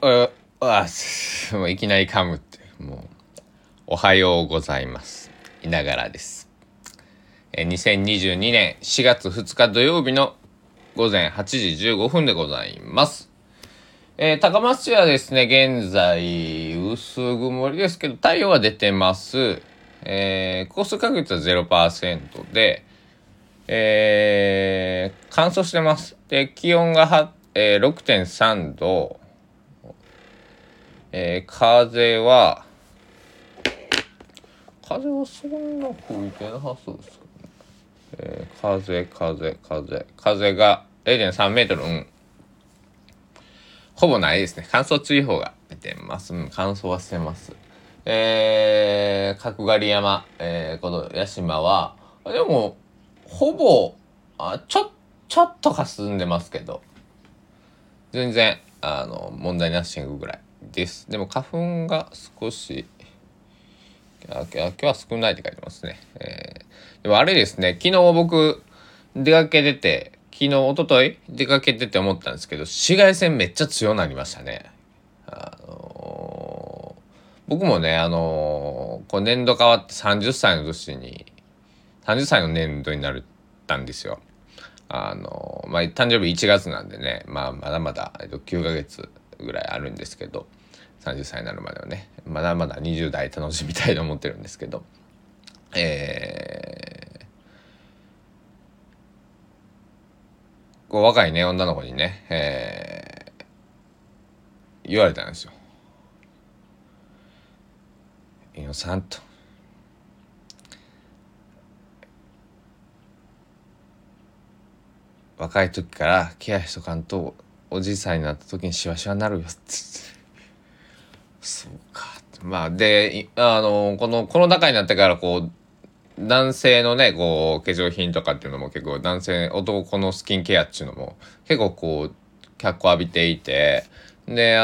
もういきなり噛むってもうおはようございますいながらです。2022年4月2日土曜日の午前8時15分でございます。高松市はですね、現在薄曇りですけど太陽は出てます。降水確率は 0% で、乾燥してます。で、気温が 6.3 度、風はそんな吹いてなさそうですけどね。風が 0.3 メートル、ほぼないですね。乾燥注意報が出てます。乾燥はしてます。角刈り山、この屋島は、でも、ほぼ、ちょっとかすんでますけど、全然、問題なしぐらいです。でも、花粉が少し、今日は少ないって書いてますね。でもあれですね、昨日僕、一昨日出かけてて思ったんですけど、紫外線めっちゃ強なりましたね。僕もね、こう年度変わって30歳の年度になったんですよ。誕生日1月なんでね、まだまだ9ヶ月ぐらいあるんですけど、30歳になるまではね、まだまだ20代楽しみたいと思ってるんですけど、こう若いね、女の子にね、言われたんですよ。伊野さんと、若い時からケアしとかんとおじいさんになった時にシワシワになるよって。そうか。で、この中になってからこう男性のね、こう化粧品とかっていうのも結構男のスキンケアっていうのも結構こう脚光浴びていて、で、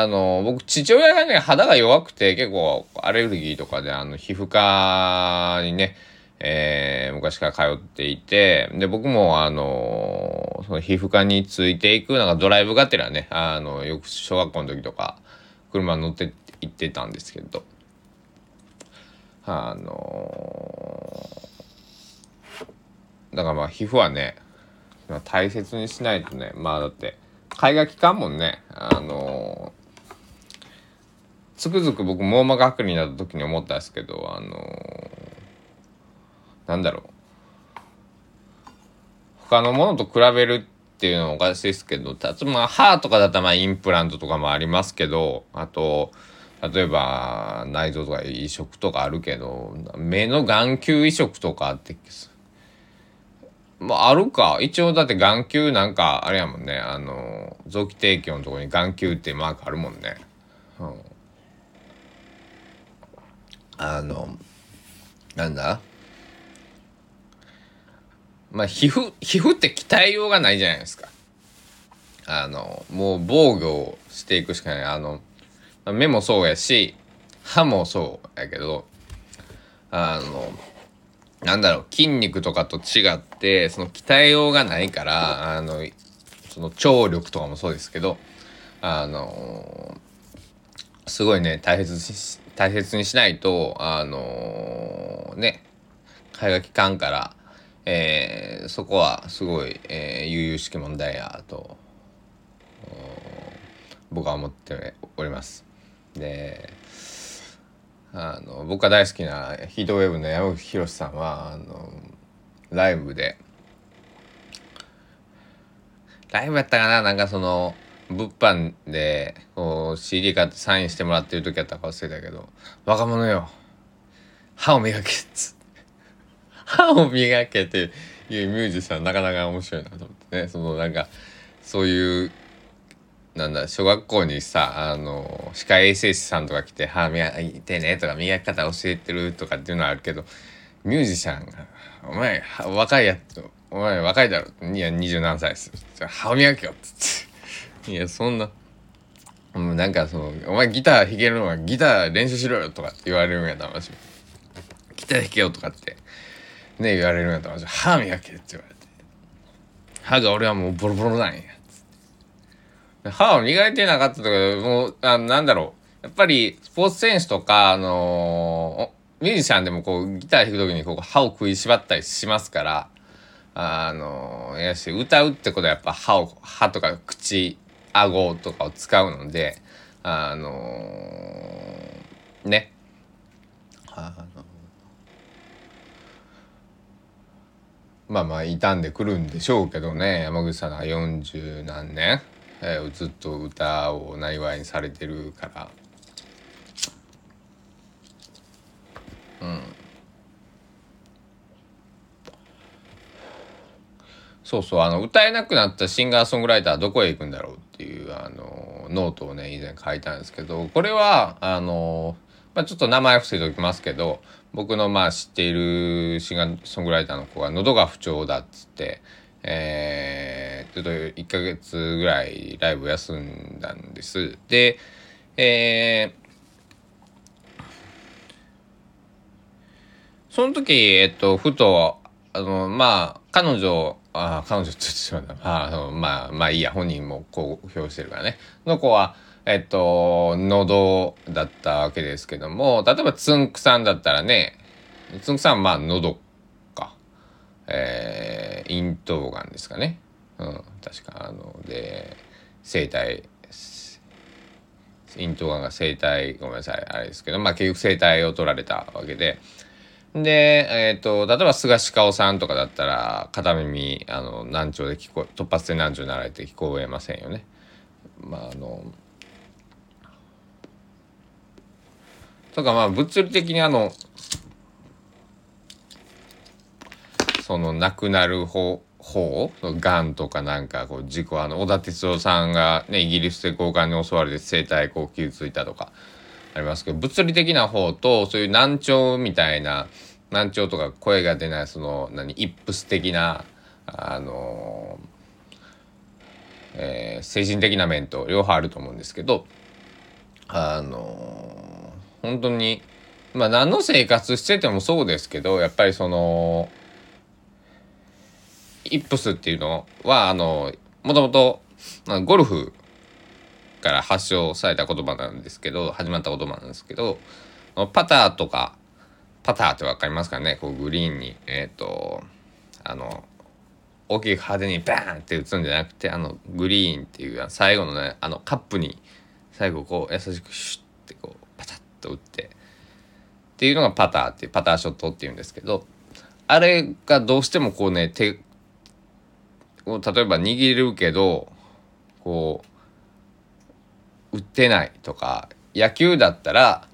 僕父親がね、肌が弱くて結構アレルギーとかで皮膚科にね、昔から通っていて、で、僕もその皮膚科についていくなんかドライブがてらね、よく小学校の時とか車に乗って行ってたんですけど、だから皮膚はね、大切にしないとね、だって買いが利かんもんね。つくづく僕網膜剥離になった時に思ったんですけど、他のものと比べるっていうのもおかしいですけど、歯とかだったらインプラントとかもありますけど、あと例えば内臓とか移植とかあるけど、目の眼球移植とかってあるか。一応だって眼球なんかあれやもんね、臓器提供のところに眼球ってマークあるもんね、皮膚って鍛えようがないじゃないですか。もう防御をしていくしかない。目もそうやし歯もそうやけど、筋肉とかと違ってその鍛えようがないから、その聴力とかもそうですけど、すごいね、大切にしないと肺が利かんから、そこはすごい、悠々しき問題やと僕は思っております。で、僕が大好きなヒートウェーブの山口博さんはライブで、ライブやったかな、物販でこう CD 買ってサインしてもらってる時やったか忘れたけど、若者よ、歯を磨けっつ歯を磨けっていうミュージシャン、なかなか面白いなと思ってね。そういう小学校にさ、歯科衛生士さんとか来て歯磨いてねとか磨き方教えてるとかっていうのはあるけど、ミュージシャンがお前若いだろ、いや20何歳ですよ、歯磨けよっつっていやそんなお前ギター弾けるのはギター練習しろよとかって言われるんやったら、私ギター弾けよとかってね言われるんやったら、私歯磨けって言われて、歯が俺はもうボロボロなんや、歯を磨いてなかったとか、もう、なんだろう。やっぱり、スポーツ選手とか、ミュージシャンでもこう、ギター弾くときにこう歯を食いしばったりしますから、やし、歌うってことはやっぱ歯とか口、顎とかを使うので、ね。傷んでくるんでしょうけどね、山口さんが40何年、ずっと歌を生業にされてるから、そうそう、歌えなくなったシンガーソングライターはどこへ行くんだろうっていうノートをね以前書いたんですけど、これはちょっと名前伏せておきますけど、僕の知っているシンガーソングライターの子が喉が不調だっつって、ちょっと1ヶ月ぐらいライブ休んだんです。で、その時、ふと、彼女って言ってしまったな。いいや、本人も公表してるからね。の子は、喉だったわけですけども、例えばつんくさんだったらね、つんくさんは喉か、咽頭がんですかね、確かで咽頭がんがごめんなさいあれですけど、結局声帯を取られたわけで、で例えば菅氏香さんとかだったら片耳難聴で突発性難聴になられて聞こえませんよね。とか物理的にその亡くなる方がんとかなんかこう事故、小田哲郎さんがねイギリスで強姦に襲われて声帯傷ついたとかありますけど、物理的な方とそういう難聴みたいな、難聴とか声が出ないそのイップス的な精神的な面と両方あると思うんですけど、本当に何の生活しててもそうですけど、やっぱりそのイップスっていうのはもともとゴルフから発祥された言葉なんですけど、始まった言葉なんですけど、パターとか、パターって分かりますかね、こうグリーンに大きく派手にバーンって打つんじゃなくて、グリーンっていう最後のねカップに最後こう優しくシュッてこうパタッと打ってっていうのがパターっていう、パターショットっていうんですけど、あれがどうしてもこうね手を例えば握るけどこう打ってないとか、野球だったら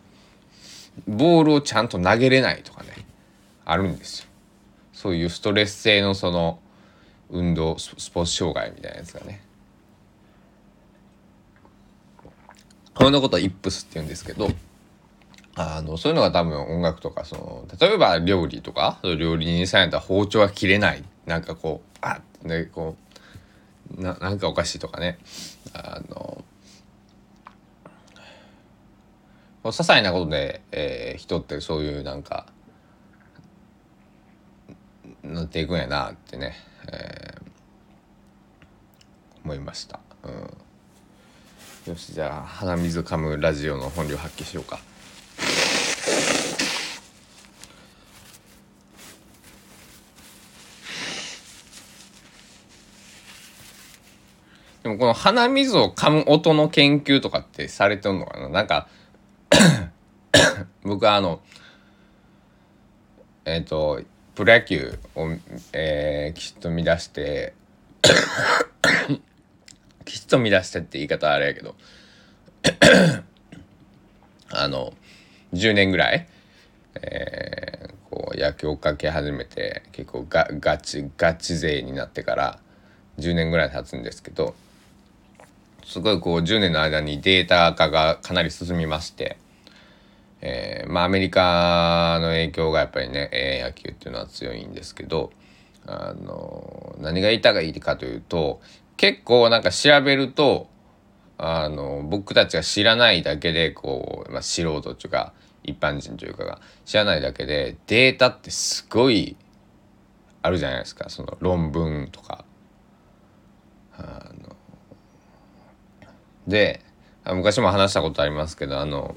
ボールをちゃんと投げれないとかねあるんですよ。そういうストレス性のその運動スポーツ障害みたいなやつがね、これのことはイップスって言うんですけど、そういうのが多分音楽とか例えば料理とか料理人さんやったら包丁は切れない、なんかこうあっねこうなんかおかしいとかね、些細なことで、人ってそういうなんかなっていくんやなってね、思いました。よし、じゃあ鼻水噛むラジオの本領発揮しようか。でもこの鼻水を噛む音の研究とかってされてるのかな。なんか僕はプロ野球を、きちっと見出してきちっと見出してって言い方はあれやけど10年ぐらい、こう野球をかけ始めて結構ガチ勢になってから10年ぐらい経つんですけど、すごいこう10年の間にデータ化がかなり進みまして、アメリカの影響がやっぱりね、野球っていうのは強いんですけど、何が言いたいかというと、結構なんか調べると僕たちが知らないだけでこう、素人というか一般人というかが知らないだけでデータってすごいあるじゃないですか。その論文とかで、昔も話したことありますけど、中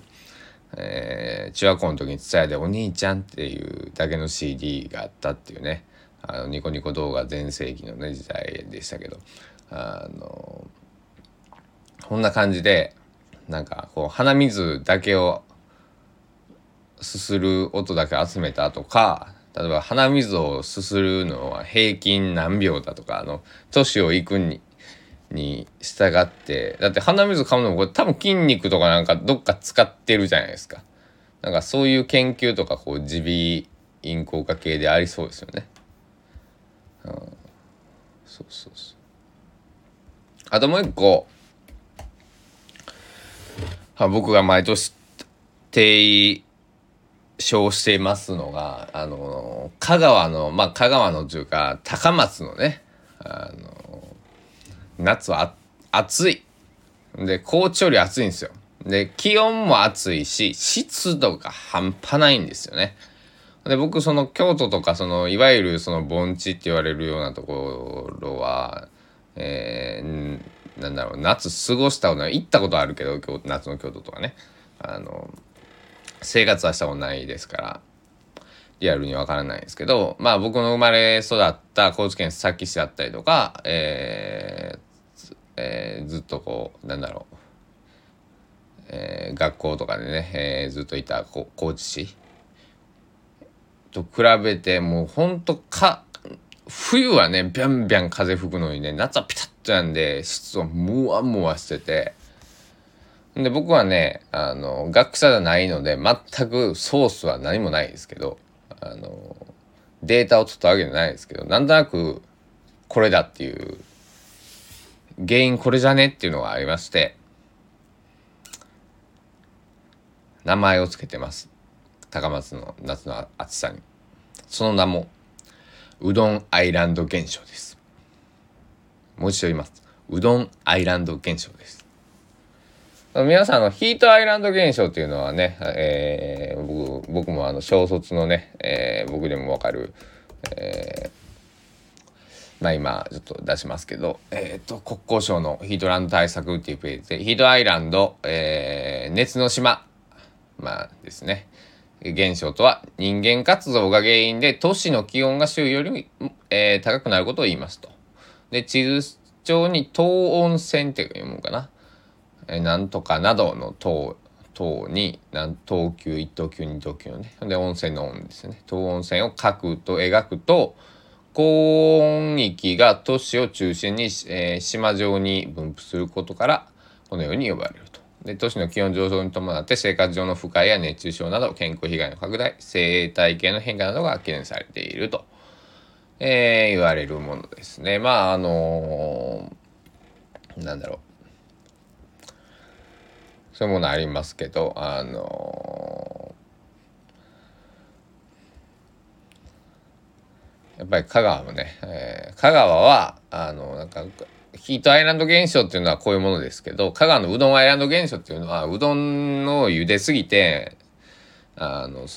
学校の時にTSUTAYAでお兄ちゃんっていうだけの CD があったっていうね、ニコニコ動画全盛期のね時代でしたけど、こんな感じでなんかこう鼻水だけをすする音だけ集めたとか、例えば鼻水をすするのは平均何秒だとか、年をいくに従って、だって鼻水噛むのもこれ多分筋肉とかなんかどっか使ってるじゃないですか。なんかそういう研究とかこう耳鼻咽喉科系でありそうですよね。そうそうそう。あともう一個、僕が毎年提唱していますのが、香川のというか高松のね、夏は暑いで高知より暑いんですよ。で気温も暑いし湿度が半端ないんですよね。で僕その京都とかそのいわゆるその盆地って言われるようなところは、夏過ごしたことない。行ったことあるけど夏の京都とかね、生活はしたことないですからリアルにわからないですけど、まあ僕の生まれ育った高知県須崎市だったりとか、ずっとこう学校とかでね、ずっといた高知市と比べて、もうほんと冬はねビャンビャン風吹くのにね、夏はピタッとなんで湿度はムワムワしてて、で僕はね学者じゃないので全くソースは何もないですけど、データを取ったわけじゃないですけど、なんとなくこれだっていう原因これじゃねっていうのがありまして、名前をつけてます。高松の夏の暑さにその名もうどんアイランド現象です。もう一度言います。うどんアイランド現象です。皆さんヒートアイランド現象っていうのはね、僕も小卒のね、僕でもわかる、まあ今ちょっと出しますけど、国交省のヒートランド対策っていうページでヒートアイランド、熱の島、まあですね、現象とは人間活動が原因で都市の気温が周囲より、高くなることを言いますと。で地図上に東温線っていうものかな、なんとかなどの等に等級1等級2等級のね、で温泉の温ですね、等温泉を描くと描くと高温域が都市を中心に、島状に分布することからこのように呼ばれると。で都市の気温上昇に伴って生活上の不快や熱中症など健康被害の拡大、生態系の変化などが懸念されていると、言われるものですね。まあそういうものありますけど、やっぱり香川もね、香川はヒートアイランド現象っていうのはこういうものですけど、香川のうどんアイランド現象っていうのはうどんを茹ですぎて、うどんを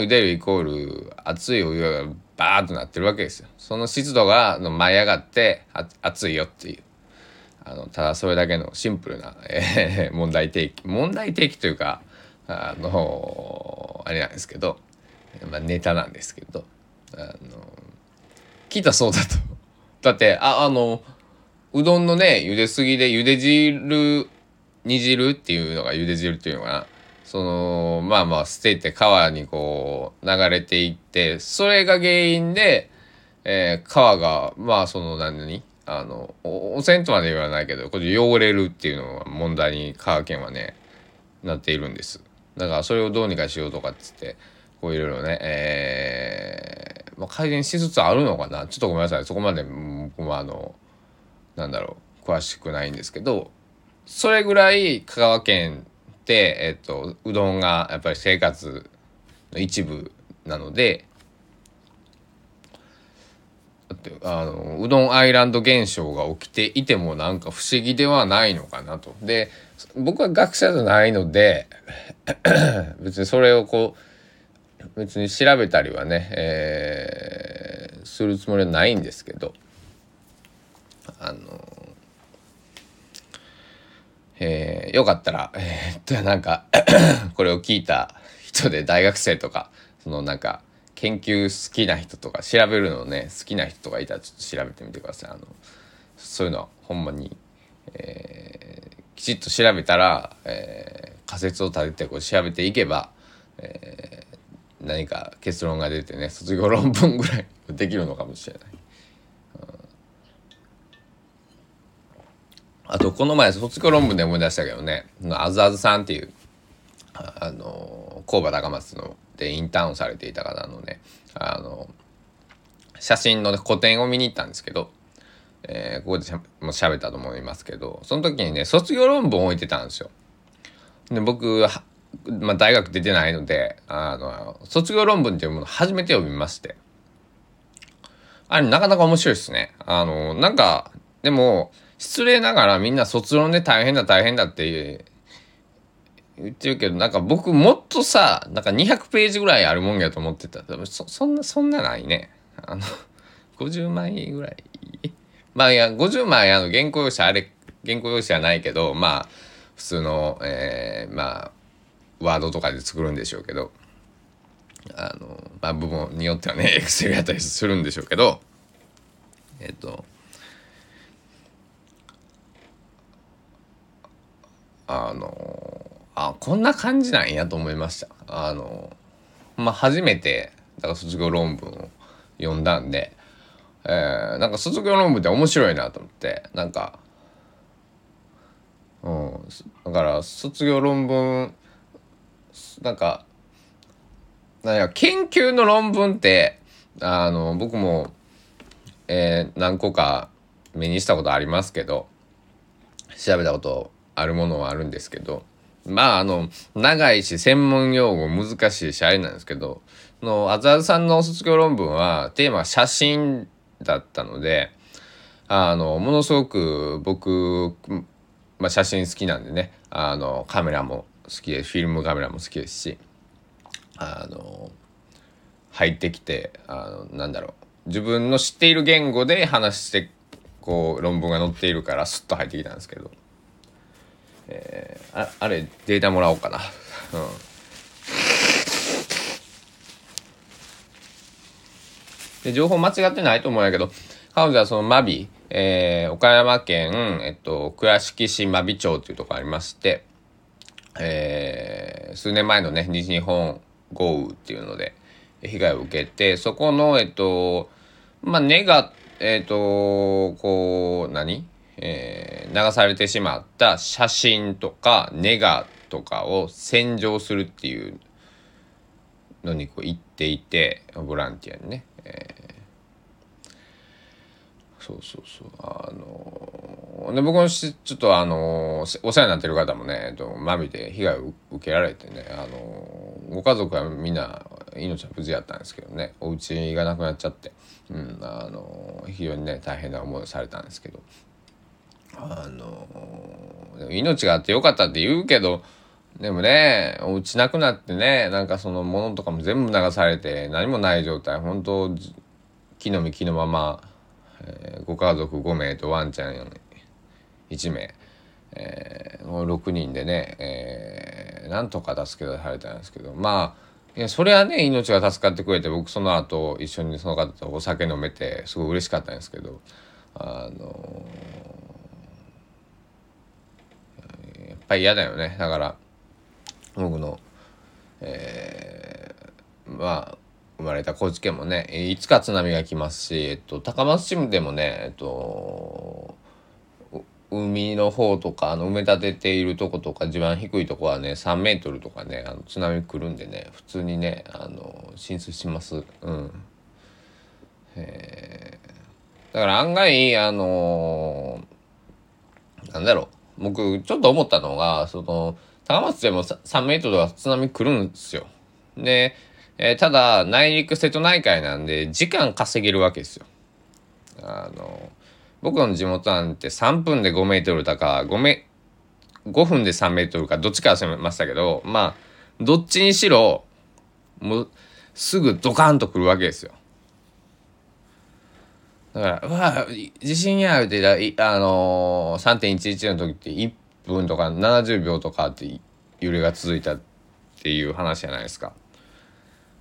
茹でるイコール熱いお湯がバーッとなってるわけですよ。その湿度が舞い上がって熱いよっていう。ただそれだけのシンプルな、問題提起というかあれなんですけど、まあ、ネタなんですけど、聞いたそうだと。だってうどんのね茹ですぎで煮汁っていうのが茹で汁っていうのかな、捨てて川にこう流れていって、それが原因で、川が汚染とまで言わないけどこれ汚れるっていうのは問題に香川県はねなっているんです。だからそれをどうにかしようとかっつってこういろいろね、改善しつつあるのかな、ちょっとごめんなさいそこまで僕も詳しくないんですけど、それぐらい香川県って、うどんがやっぱり生活の一部なので、うどんアイランド現象が起きていてもなんか不思議ではないのかなと。で僕は学者じゃないので別にそれを別に調べたりはね、するつもりはないんですけど、よかったらなんかこれを聞いた人で大学生とかそのなんか研究好きな人とか調べるのね好きな人とかいたらちょっと調べてみてください。そういうのはほんまに、きちっと調べたら、仮説を立ててこう調べていけば、何か結論が出てね卒業論文ぐらいできるのかもしれない。あとこの前卒業論文で思い出したけどねあずあずさんっていう神戸高松のでインターンをされていた方のね写真の、ね、個展を見に行ったんですけど、ここでもう喋ったと思いますけどその時にね卒業論文を置いてたんですよ。で僕、大学出てないので卒業論文っていうものを初めて読みまして、あれなかなか面白いですね。なんかでも失礼ながらみんな卒論で大変だって言ってるけどなんか僕もっとさなんか200ページぐらいあるもんやと思ってた。そんなないね。50枚ぐらいまあいや50枚原稿用紙原稿用紙はないけどまあ普通の、まあワードとかで作るんでしょうけどまあ部分によってはねエクセルやったりするんでしょうけどこんな感じなんやと思いました。初めてだから卒業論文を読んだんで、なんか卒業論文って面白いなと思ってなんか、だから卒業論文なんか研究の論文って僕も、何個か目にしたことありますけど調べたことあるものはあるんですけどまあ長いし専門用語難しいしあれなんですけどあずあずさんの卒業論文はテーマは写真だったのでものすごく僕、まあ、写真好きなんでねカメラも好きでフィルムカメラも好きですし入ってきて自分の知っている言語で話してこう論文が載っているからスッと入ってきたんですけど。あれデータもらおうかなで情報間違ってないと思うんやけど彼女はその真備、岡山県、倉敷市真備町というところありまして、数年前のね西日本豪雨っていうので被害を受けてそこの根が流されてしまった写真とかネガとかを洗浄するっていうのにこう行っていてボランティアにね、で僕もちょっとお世話になってる方もね真備で被害を受けられてねご家族はみんな命は無事やったんですけどねお家がなくなっちゃって、非常にね大変な思いをされたんですけど命があってよかったって言うけどでもねお家なくなってねなんかその物とかも全部流されて何もない状態本当木の実木のまま、ご家族5名とワンちゃん1名、6人でね、なんとか助け出されたんですけどいやそれはね命が助かってくれて僕その後一緒にその方とお酒飲めてすごい嬉しかったんですけどやっぱり嫌だよね。だから僕の、生まれた高知県もねいつか津波が来ますし、高松市でもね、海の方とか埋め立てているとことか地盤低いとこはね3メートルとかね津波来るんでね普通にね浸水します、だから案外僕ちょっと思ったのが高松でも3メートルは津波来るんですよ。で、ただ内陸瀬戸内海なんで時間稼げるわけですよ。僕の地元なんて3分で5メートルだか5分で3メートルかどっちか忘れましたけどどっちにしろもうすぐドカンと来るわけですよ。だから地震や言うて3.11 の時って1分とか70秒とかって揺れが続いたっていう話じゃないですか。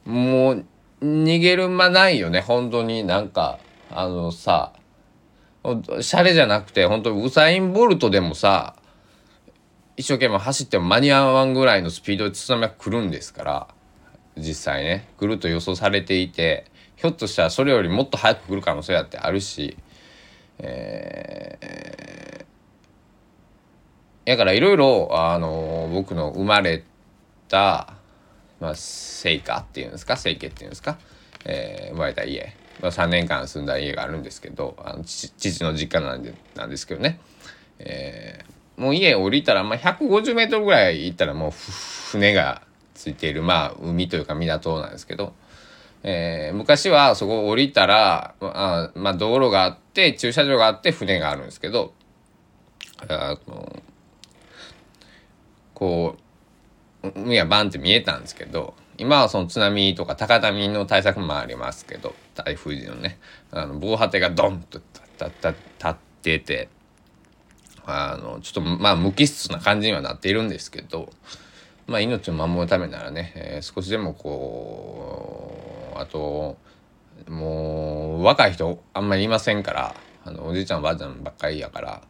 もう逃げる間ないよね。本当になんかさ、シャレじゃなくて本当にウサイン・ボルトでもさ、一生懸命走っても間に合わんぐらいのスピードで津波が来るんですから、実際ね来ると予想されていて、ひょっとしたらそれよりもっと早く来る可能性だってあるし、だからいろいろ僕の生まれた、生家っていうんですか、生家っていうんですか、生まれた家、3年間住んだ家があるんですけど、父の実家なんですけどね、もう家降りたら、150メートルぐらい行ったらもう船がついている、海というか港なんですけど、昔はそこ降りたら、道路があって駐車場があって船があるんですけど、こう海がバンって見えたんですけど、今はその津波とか高波の対策もありますけど、台風時のね防波堤がドンと立ってて、ちょっと無機質な感じにはなっているんですけど、命を守るためならね、少しでもこう、あともう若い人あんまりいませんから、おじいちゃんおばあちゃんばっかりやから、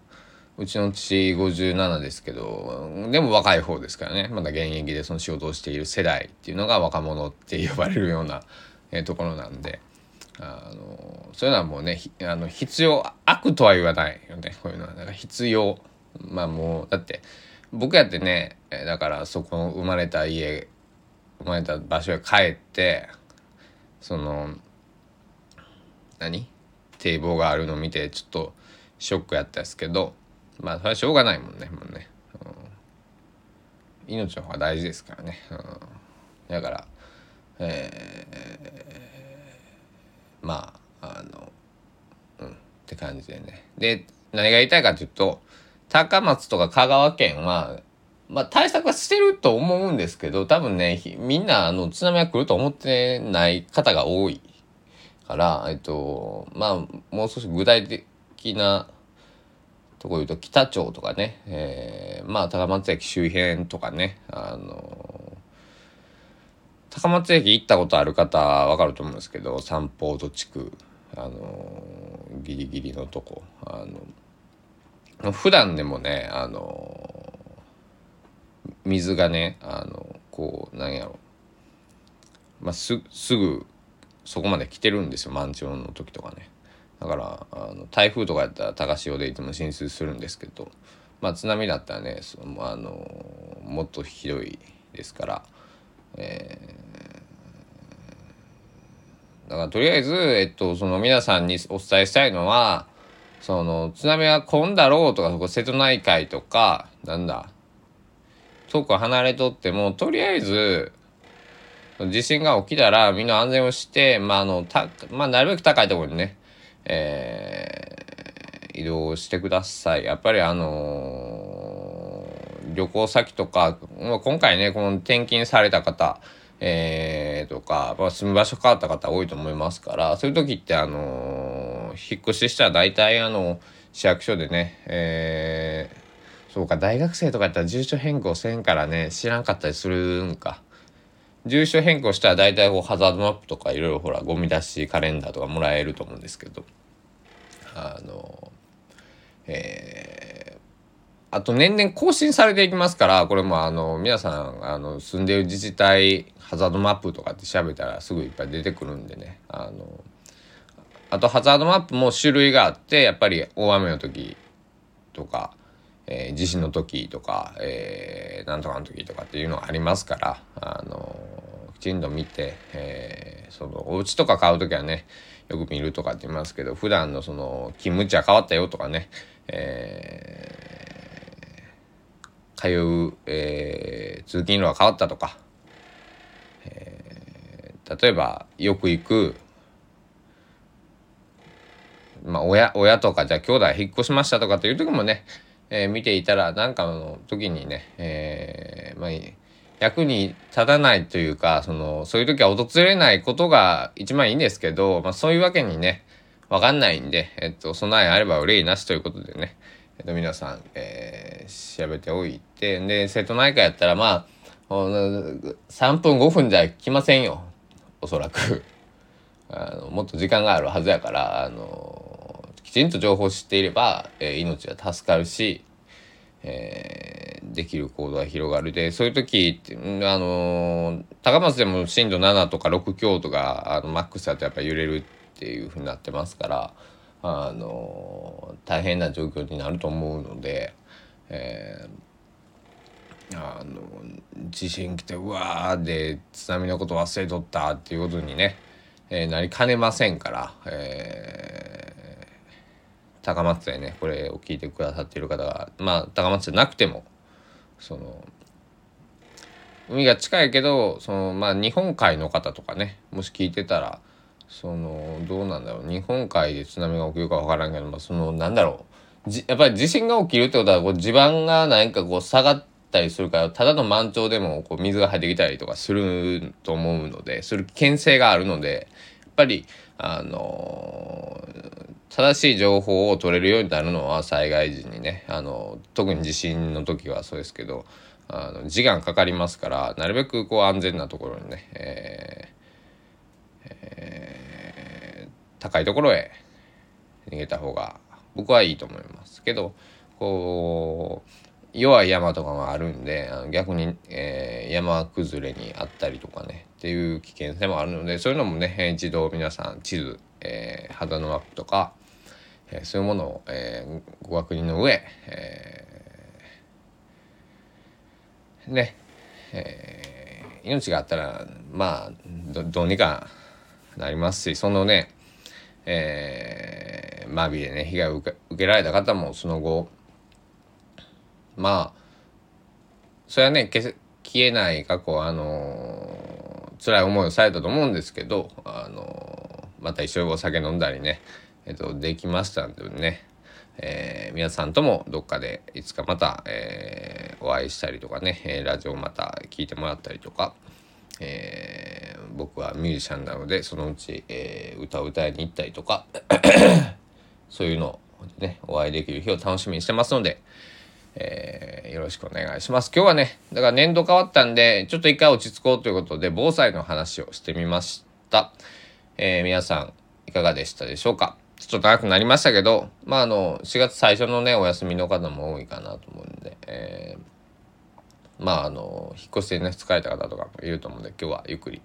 うちの父57ですけど、でも若い方ですからね、まだ現役でその仕事をしている世代っていうのが若者って呼ばれるような、ところなんで、そういうのはもうね、必要悪とは言わないよね、こういうのは。だから必要、もうだって僕やってね、だからそこの生まれた場所へ帰って、その堤防があるのを見てちょっとショックやったですけど、それはしょうがないもんね、命の方が大事ですからね、だから、って感じでね。で、何が言いたいかというと、高松とか香川県は、対策はしてると思うんですけど、多分ね、みんな津波が来ると思ってない方が多いから、もう少し具体的なところ言うと、北町とかね、高松駅周辺とかね、高松駅行ったことある方わかると思うんですけど、三宝戸地区、ギリギリのとこ、普段でもね、水がね、すぐそこまで来てるんですよ、満潮の時とかね。だから台風とかやったら高潮でいつも浸水するんですけど、津波だったらね、もっとひどいですから、だからとりあえず、皆さんにお伝えしたいのは、その津波が来んだろうとか、そこ瀬戸内海とか遠く離れとっても、とりあえず地震が起きたらみんな安全をして、なるべく高いところにね、移動してください。やっぱり旅行先とか、今回ねこの転勤された方、とか、住む場所変わった方多いと思いますから、そういう時って引っ越ししたら大体市役所でね、そうか、大学生とかやったら住所変更せんからね、知らんかったりするんか。住所変更したら大体ハザードマップとかいろいろゴミ出しカレンダーとかもらえると思うんですけど、あと年々更新されていきますから、これも皆さん住んでいる自治体ハザードマップとかって調べたらすぐいっぱい出てくるんでね、あとハザードマップも種類があって、やっぱり大雨の時とか、地震の時とか、なんとかの時とかっていうのがありますから、きちんと見て、そのお家とか買う時はね、よく見るとかって言いますけど、普段のその勤務地は変わったよとかね、通勤路は変わったとか、例えばよく行く親とか、じゃあ兄弟引っ越しましたとかっていう時もね、見ていたら、なんかの時にね、役に立たないというか、そういう時は訪れないことが一番いいんですけど、そういうわけにね、わかんないんで、備えあれば憂いなしということでね、皆さん、調べておいて、で瀬戸内海やったらまあ3分5分じゃ来ませんよ、おそらくもっと時間があるはずやから、きちんと情報を知っていれば、命は助かるし、できる行動は広がる。でそういう時、高松でも震度7とか6強とかマックスだとやっぱ揺れるっていう風になってますから、大変な状況になると思うので、地震来てうわーで津波のこと忘れとったっていうことにね、なりかねませんから、高松でねこれを聞いてくださっている方が、まあ高松じゃなくてもその海が近いけどその、まあ、日本海の方とかね、もし聞いてたらどうなんだろう、日本海で津波が起きるか分からんけど、まあ、やっぱり地震が起きるってことはこう地盤が何かこう下がったりするから、ただの満潮でもこう水が入ってきたりとかすると思うので、する危険性があるので、やっぱり正しい情報を取れるようになるのは災害時にね、特に地震の時はそうですけど、時間かかりますから、なるべくこう安全なところにね、高いところへ逃げた方が僕はいいと思いますけど、こう弱い山とかもあるんで、逆に、山崩れにあったりとかねっていう危険性もあるので、そういうのもね一度皆さん地図、ハザードマップとか、そういうものを、ご確認の上、命があったらまあ どうにかなりますし、そのねマビでね被害を受けられた方もその後、まあそれはね消えない過去、辛い思いをされたと思うんですけど、また一緒にお酒飲んだりね、できましたのでね、皆さんともどっかでいつかまた、お会いしたりとかね、ラジオまた聞いてもらったりとか、僕はミュージシャンなのでそのうち、歌を歌いに行ったりとかそういうのでねお会いできる日を楽しみにしてますので、よろしくお願いします。今日はねだから年度変わったんでちょっと一回落ち着こうということで防災の話をしてみました、皆さんいかがでしたでしょうか。ちょっと長くなりましたけど、まあ4月最初のねお休みの方も多いかなと思うんで、まあ引っ越しでね疲れた方とかもいると思うんで、今日はゆっくり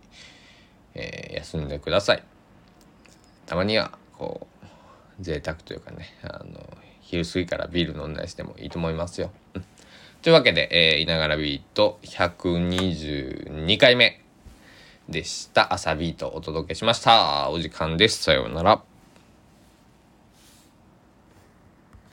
休んでください。たまにはこう贅沢というかね、昼過ぎからビール飲んだりしてもいいと思いますよ、というわけで、いながらビート122回目でした。朝ビートお届けしました。お時間です。さようなら。